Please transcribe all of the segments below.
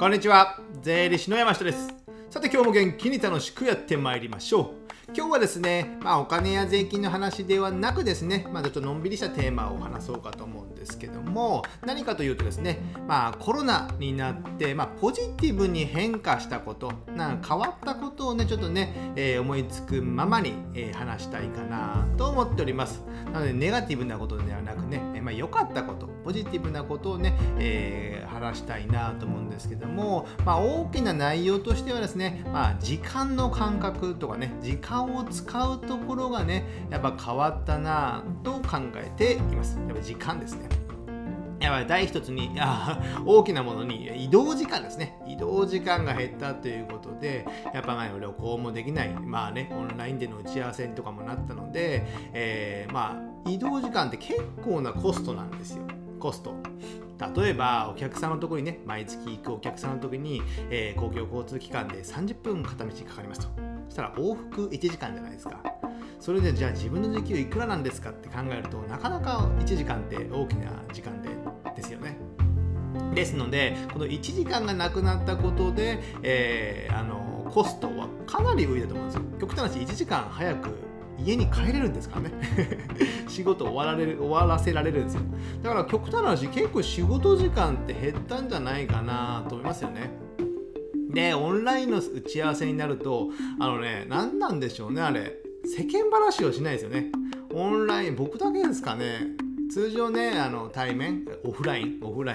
こんにちは、税理士の山下です。さて今日も元気に楽しくやってまいりましょう。今日はですね、お金や税金の話ではなくですね、ちょっとのんびりしたテーマを話そうかと思うんですけども、何かというとですね、コロナになって、ポジティブに変化したこと、なんか変わったことをね、ちょっとね、思いつくままに、話したいかなと思っております。なのでネガティブなことではなくね、良かったこと、ポジティブなことをね、話したいなと思うんですけども、大きな内容としてはですね、時間の感覚とかね、時間を使うところがね、やっぱ変わったなと考えています。やっぱ時間ですね。やはり第一つに大きなものに移動時間ですね。移動時間が減ったということで、やっぱり旅行もできない、オンラインでの打ち合わせとかもなったので、移動時間って結構なコストなんですよ。コスト。例えばお客さんのところにね、毎月行くお客さんの時に、公共交通機関で30分片道かかりますと。そしたら往復1時間じゃないですか。それでじゃあ自分の時給いくらなんですかって考えると、なかなか1時間って大きな時間ですよね。ですので、この1時間がなくなったことで、コストはかなり上だと思うんですよ。極端な話、1時間早く家に帰れるんですからね。仕事終わらせられるんですよ。だから極端な話、結構仕事時間って減ったんじゃないかなと思いますよね。で、オンラインの打ち合わせになると、何なんでしょうね、あれ。世間話をしないですよね。オンライン、僕だけですかね。通常ね、対面、オフライン、オンラ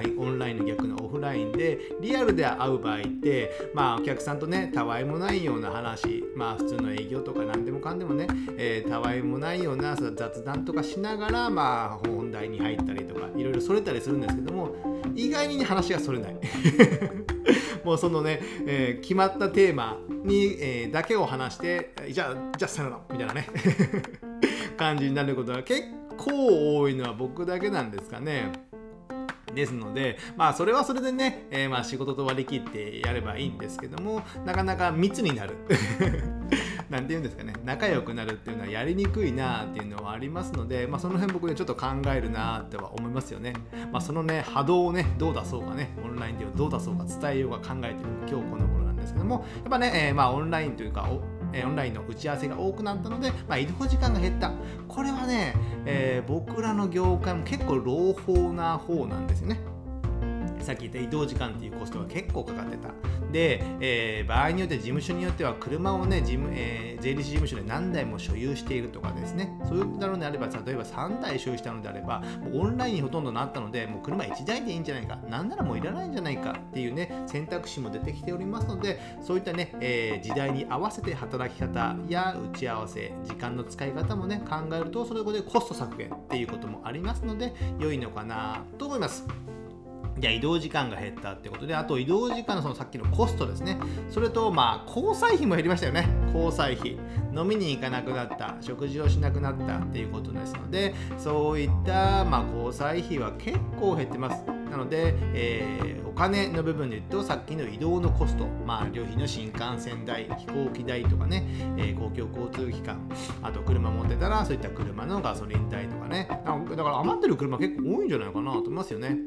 インの逆のオフラインで、リアルで会う場合って、お客さんとね、たわいもないような話、普通の営業とか何でもかんでもね、たわいもないような雑談とかしながら、本題に入ったりとか、いろいろそれたりするんですけども、意外に話がそれない。もうそのね、決まったテーマに、だけを話して、じゃあさよなら、みたいなね、感じになることが結構、多いのは僕だけなんですかね。ですので、それはそれでね、仕事と割り切ってやればいいんですけども、なかなか密になるなんて言うんですかね、仲良くなるっていうのはやりにくいなっていうのはありますので、その辺僕ね、ちょっと考えるなっては思いますよね。そのね、波動をね、どう出そうかね、オンラインでどう出そうか伝えようか考えている今日この頃なんですけども、やっぱね、オンラインというかオンラインの打ち合わせが多くなったので、移動時間が減った。これはね、僕らの業界も結構朗報な方なんですよね。さっき言った移動時間っていうコストが結構かかってた。で、場合によって、事務所によっては車をね、税理士事務所で何台も所有しているとかですね、そういうのであれば、例えば3台所有したのであれば、もうオンラインにほとんどなったので、もう車1台でいいんじゃないか、なんならもういらないんじゃないかっていうね、選択肢も出てきておりますので、そういったね、時代に合わせて働き方や打ち合わせ、時間の使い方もね、考えると、それでコスト削減っていうこともありますので、良いのかなと思います。じゃあ移動時間が減ったってことで、あと移動時間のそのさっきのコストですね。それと交際費も減りましたよね。交際費、飲みに行かなくなった、食事をしなくなったっていうことですので、そういった交際費は結構減ってます。なので、お金の部分で言うと、さっきの移動のコスト、旅費の新幹線代、飛行機代とかね、公共交通機関、あと車持ってたらそういった車のガソリン代とかね、だから余ってる車結構多いんじゃないかなと思いますよね。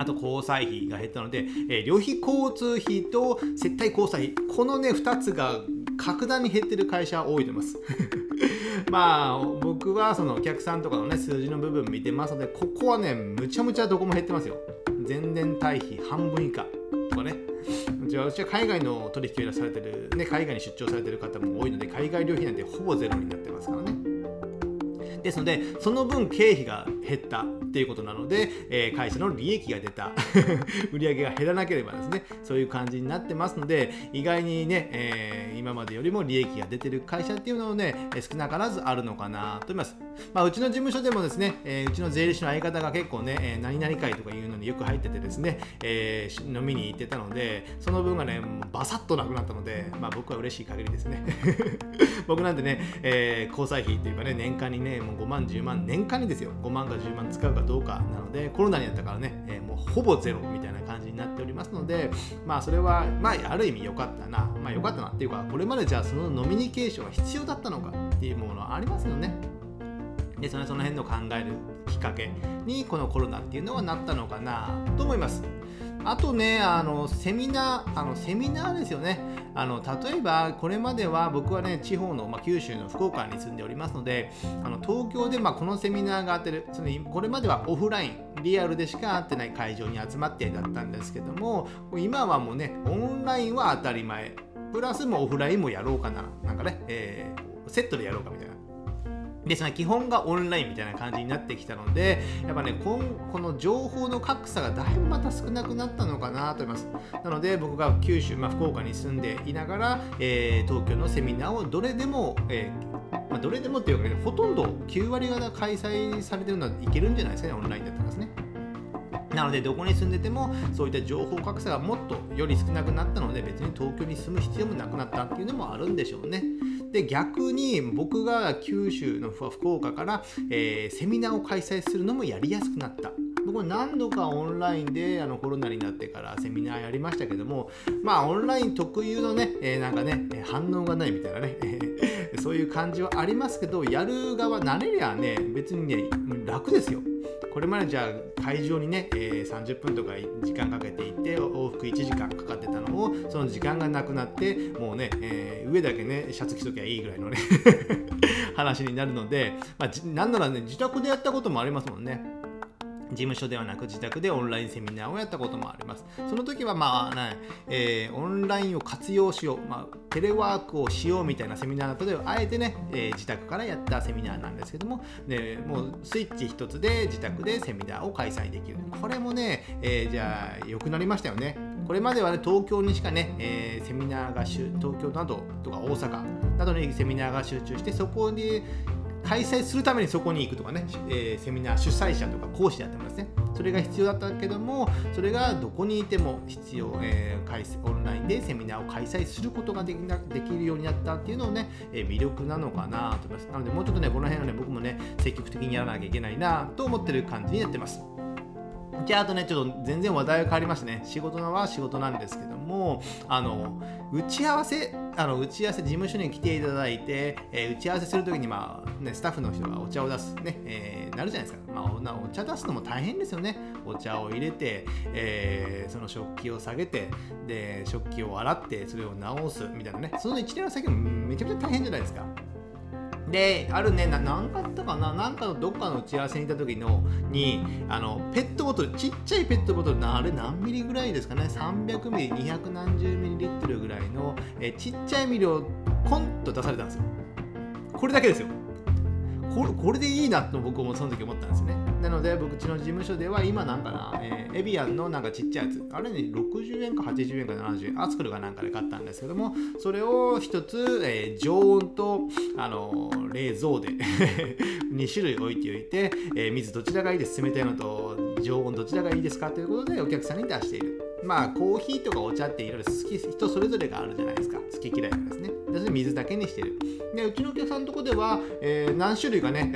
あと交際費が減ったので、旅費交通費と接待交際費、このね、2つが格段に減ってる会社は多いと思います。僕はそのお客さんとかのね、数字の部分見てますので、ここはね、むちゃむちゃどこも減ってますよ。前年対比半分以下とかね。うちは海外の取引をされてる、ね、海外に出張されてる方も多いので、海外旅費なんてほぼゼロになってますからね。ですので、その分経費が減ったっていうことなので、会社の利益が出た売上が減らなければですね、そういう感じになってますので、意外にね、今までよりも利益が出てる会社っていうのをね、少なからずあるのかなと思います。うちの事務所でもですね、うちの税理士の相方が結構ね、何々会とかいうのによく入っててですね、飲みに行ってたので、その分がね、もうバサッとなくなったので、僕は嬉しい限りですね。僕なんてね、交際費というかね、年間にね、もう5万10万年間にですよ、5万か10万使うかどうかなので、コロナになったからね、もうほぼゼロみたいな感じになっておりますので、それはある意味良かったな、良かったなっていうか、これまでじゃあそのノミニケーションは必要だったのかっていうものはありますよね。で、その辺の考えるきっかけに、このコロナっていうのはなったのかなと思います。あとね、セミナーですよね。例えばこれまでは僕はね、地方の、九州の福岡に住んでおりますので、東京で、このセミナーがあってる、そのこれまではオフラインリアルでしか会ってない会場に集まってだったんですけども、今はもうね、オンラインは当たり前プラスもオフラインもやろうかな、セットでやろうかみたいな。でその基本がオンラインみたいな感じになってきたので、やっぱね、この情報の格差がだいぶまた少なくなったのかなと思います。なので僕が九州、福岡に住んでいながら、東京のセミナーをどれでも、どれでもっていうわけでほとんど9割が開催されてるのはいけるんじゃないですかね、オンラインだったんですね。なのでどこに住んでてもそういった情報格差がもっとより少なくなったので、別に東京に住む必要もなくなったっていうのもあるんでしょうね。で逆に僕が九州の福岡から、セミナーを開催するのもやりやすくなった。僕は何度かオンラインでコロナになってからセミナーやりましたけども、オンライン特有のね、反応がないみたいなねそういう感じはありますけど、やる側慣れりゃね、別にね、楽ですよ。これまでじゃあ会場にね、30分とか時間かけていて、往復1時間かかってたのを、その時間がなくなってもうね、上だけねシャツ着ときゃいいぐらいのね話になるので、なんならね、自宅でやったこともありますもんね。事務所ではなく自宅でオンラインセミナーをやったこともあります。その時はオンラインを活用しよう、テレワークをしようみたいなセミナーだったので、あえてね、自宅からやったセミナーなんですけども、もうスイッチ一つで自宅でセミナーを開催できる。これもね、じゃあ良くなりましたよね。これまではね、東京にしかね、セミナーが東京などとか大阪などにセミナーが集中して、そこで開催するためにそこに行くとかね、セミナー主催者とか講師だったんですね。それが必要だったけども、それがどこにいても必要、オンラインでセミナーを開催することができるようになったっていうのをね、魅力なのかなと思います。なのでもうちょっとね、この辺はね、僕もね、積極的にやらなきゃいけないなと思ってる感じになってます。じゃあ、あとね、ちょっと全然話題が変わりましてね、仕事は仕事なんですけども、打ち合わせ、事務所に来ていただいて、打ち合わせするときに、スタッフの人がお茶を出すね、なるじゃないですか。お茶出すのも大変ですよね。お茶を入れて、その食器を下げて、で食器を洗ってそれを直すみたいなね、その一連の作業めちゃくちゃ大変じゃないですか。であるね、何かあったかな、何かのどっかの打ち合わせに行った時にペットボトル、ちっちゃいペットボトル、あれ何ミリぐらいですかね、300ミリ、200何十ミリリットルぐらいのちっちゃいミリをコンと出されたんですよ。これだけですよ。これでいいなと僕もその時思ったんですよね。なので僕の事務所では今エビアンのちっちゃいやつ、あれね、60円か80円か70円、アスクルかで買ったんですけども、それを一つ、常温と冷蔵で2種類置いておいて、水どちらがいいです、冷たいのと常温どちらがいいですかということでお客さんに出している。コーヒーとかお茶っていろいろ人それぞれがあるじゃないですか、好き嫌いなんですね。で水だけにしてる。でうちのお客さんのとこでは、何種類かね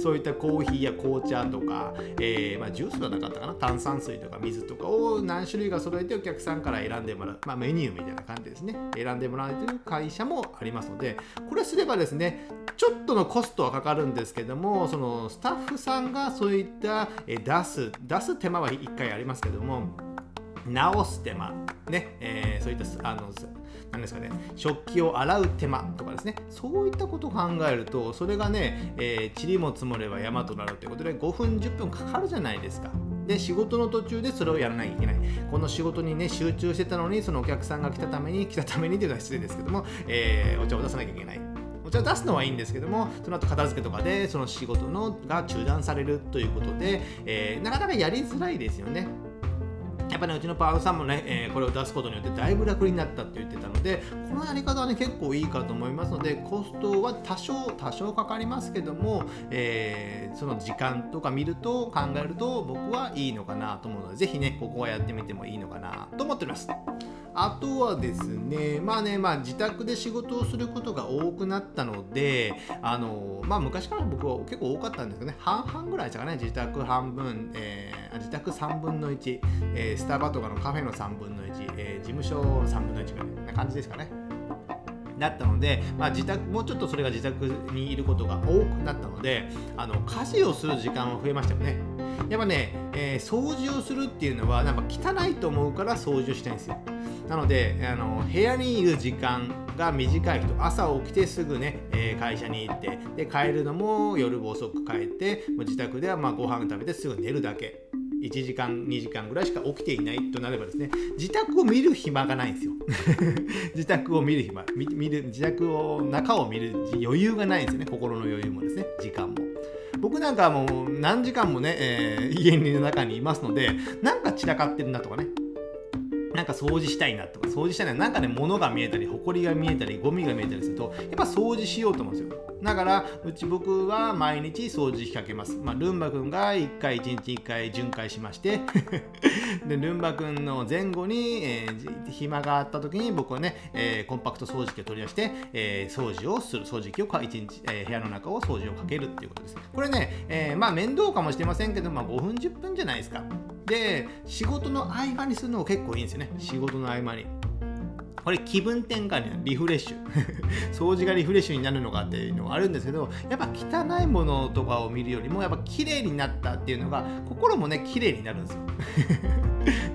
そういったコーヒーや紅茶とか、ジュースがなかったかな、炭酸水とか水とかを何種類か揃えてお客さんから選んでもらう、メニューみたいな感じですね、選んでもらえてる会社もありますので、これすればですね、ちょっとのコストはかかるんですけども、そのスタッフさんがそういった、出す手間は1回ありますけども、直す手間、そういった何ですかね、食器を洗う手間とかですね、そういったことを考えると、それがね、塵も積もれば山となるということで5分10分かかるじゃないですか。で仕事の途中でそれをやらなきゃいけない。この仕事にね、集中してたのに、そのお客さんが来たためにというのは失礼ですけども、お茶を出さなきゃいけない。お茶を出すのはいいんですけども、その後片付けとかでその仕事が中断されるということで、なかなかやりづらいですよね。やっぱね、うちのパートさんもね、これを出すことによってだいぶ楽になったって言ってたので、このやり方はね、結構いいかと思いますので、コストは多少かかりますけども、その時間とか考えると僕はいいのかなと思うので、ぜひね、ここはやってみてもいいのかなと思っております。あとはですね、自宅で仕事をすることが多くなったので、昔から僕は結構多かったんですけどね、半々ぐらいでしたかね、自宅半分、自宅3分の1、スタバとかのカフェの3分の1、事務所3分の1ぐらいな感じですかね。だったので、もうちょっとそれが自宅にいることが多くなったので、家事をする時間は増えましたよね。やっぱね、掃除をするっていうのはなんか汚いと思うから掃除したいんですよ。なので部屋にいる時間が短い人、朝起きてすぐね、会社に行ってで帰るのも夜遅く帰って自宅ではまあご飯食べてすぐ寝るだけ、1時間2時間ぐらいしか起きていないとなればですね、自宅を見る暇がないんですよ自宅を見る暇、自宅を中を見る余裕がないんですよね。心の余裕もですね、時間も。僕なんかもう何時間もね、家の中にいますので、なんか散らかってるなとかね、なんか掃除したいなとか、掃除したいな、なんかね、物が見えたり、埃が見えたり、ゴミが見えたりすると、やっぱ掃除しようと思うんですよ。だから、僕は毎日掃除機かけます。まあ、ルンバ君が1回、1日1回巡回しまして、で、ルンバ君の前後に、暇があった時に、僕はね、コンパクト掃除機を取り出して、掃除をする、掃除機を1日、部屋の中を掃除をかけるっていうことです。これね、まあ、面倒かもしれませんけど、まあ、5分、10分じゃないですか。で、仕事の合間にするのも結構いいんですよね。仕事の合間に。これ気分転換になる、リフレッシュ掃除がリフレッシュになるのかっていうのはあるんですけど、やっぱ汚いものとかを見るよりもやっぱ綺麗になったっていうのが心もね綺麗になるんですよ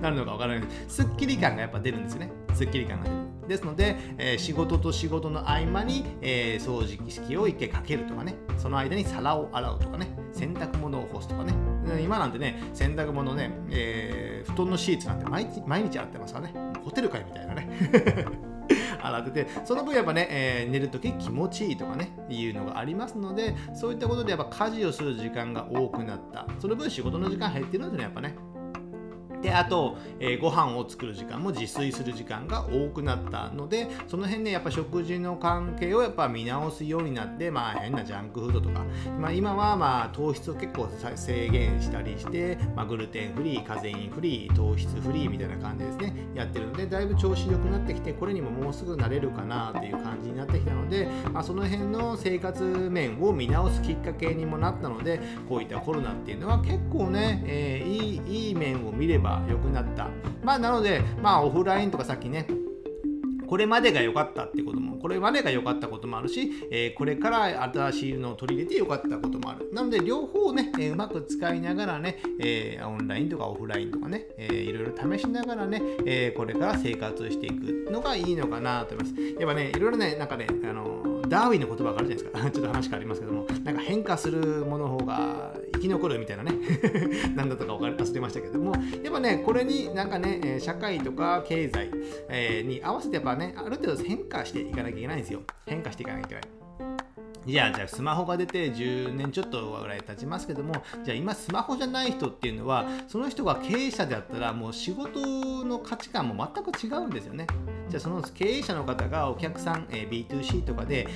なるのかわからないけど、スッキリ感がやっぱ出るんですよね。スッキリ感が出る。ですので、仕事と仕事の合間に、掃除機を一回かけるとかね、その間に皿を洗うとかね、洗濯物を干すとかね。今なんてね、洗濯物ね、布団のシーツなんて毎日洗ってますからね、ホテル界みたいなね洗ってて、その分やっぱね、寝るとき気持ちいいとかねいうのがありますので、そういったことでやっぱ家事をする時間が多くなった、その分仕事の時間減ってるんですね、やっぱね。で、あと、ご飯を作る時間も自炊する時間が多くなったので、その辺ね、やっぱ食事の関係をやっぱ見直すようになって、まあ変なジャンクフードとか、まあ今はまあ糖質を結構制限したりして、まあグルテンフリー、カゼインフリー、糖質フリーみたいな感じですね、やってるので、だいぶ調子良くなってきて、これにももうすぐ慣れるかなっていう感じになってきたので、まあその辺の生活面を見直すきっかけにもなったので、こういったコロナっていうのは結構ね、いい面を見れば良くなった。まあなので、まあオフラインとかさっきね、これまでが良かったってことも、これまでが良かったこともあるし、これから新しいのを取り入れて良かったこともある。なので両方ね、うまく使いながらね、オンラインとかオフラインとかね、いろいろ試しながらね、これから生活していくのがいいのかなと思います。やっぱね、いろいろね、なんかね、ダーウィンの言葉があるじゃないですか。ちょっと話変わりますけども、なんか変化するものの方が生き残るみたいなねなんだとか忘れましたけども、やっぱね、これになんかね、社会とか経済に合わせてやっぱね、ある程度変化していかなきゃいけないんですよ。変化していかなきゃいけない。じゃあスマホが出て10年ちょっとぐらい経ちますけども、じゃあ今スマホじゃない人っていうのは、その人が経営者であったらもう仕事の価値観も全く違うんですよね。じゃあその経営者の方がお客さん、B2C とかで、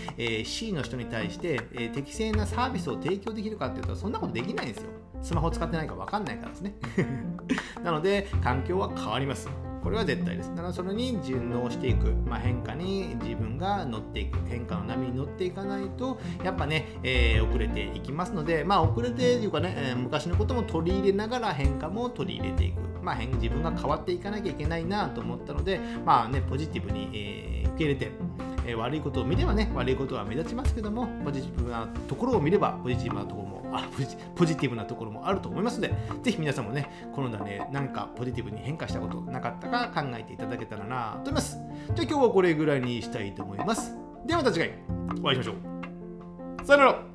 C の人に対して、適正なサービスを提供できるかっていうと、そんなことできないんですよ。スマホ使ってないか分かんないからですねなので環境は変わります。これは絶対です。だからそれに順応していく、まあ、変化に自分が乗っていく、変化の波に乗っていかないとやっぱね、遅れていきますので、まあ遅れてというかね、昔のことも取り入れながら変化も取り入れていく、まあ自分が変わっていかなきゃいけないなと思ったので、まあね、ポジティブに、受け入れて、悪いことを見ればね、悪いことは目立ちますけども、ポジティブなところを見ればポジティブなところもあると思いますので、ぜひ皆さんもね、コロナで何かポジティブに変化したことなかったか考えていただけたらなと思います。じゃあ今日はこれぐらいにしたいと思います。ではまた次回お会いしましょう。さよなら。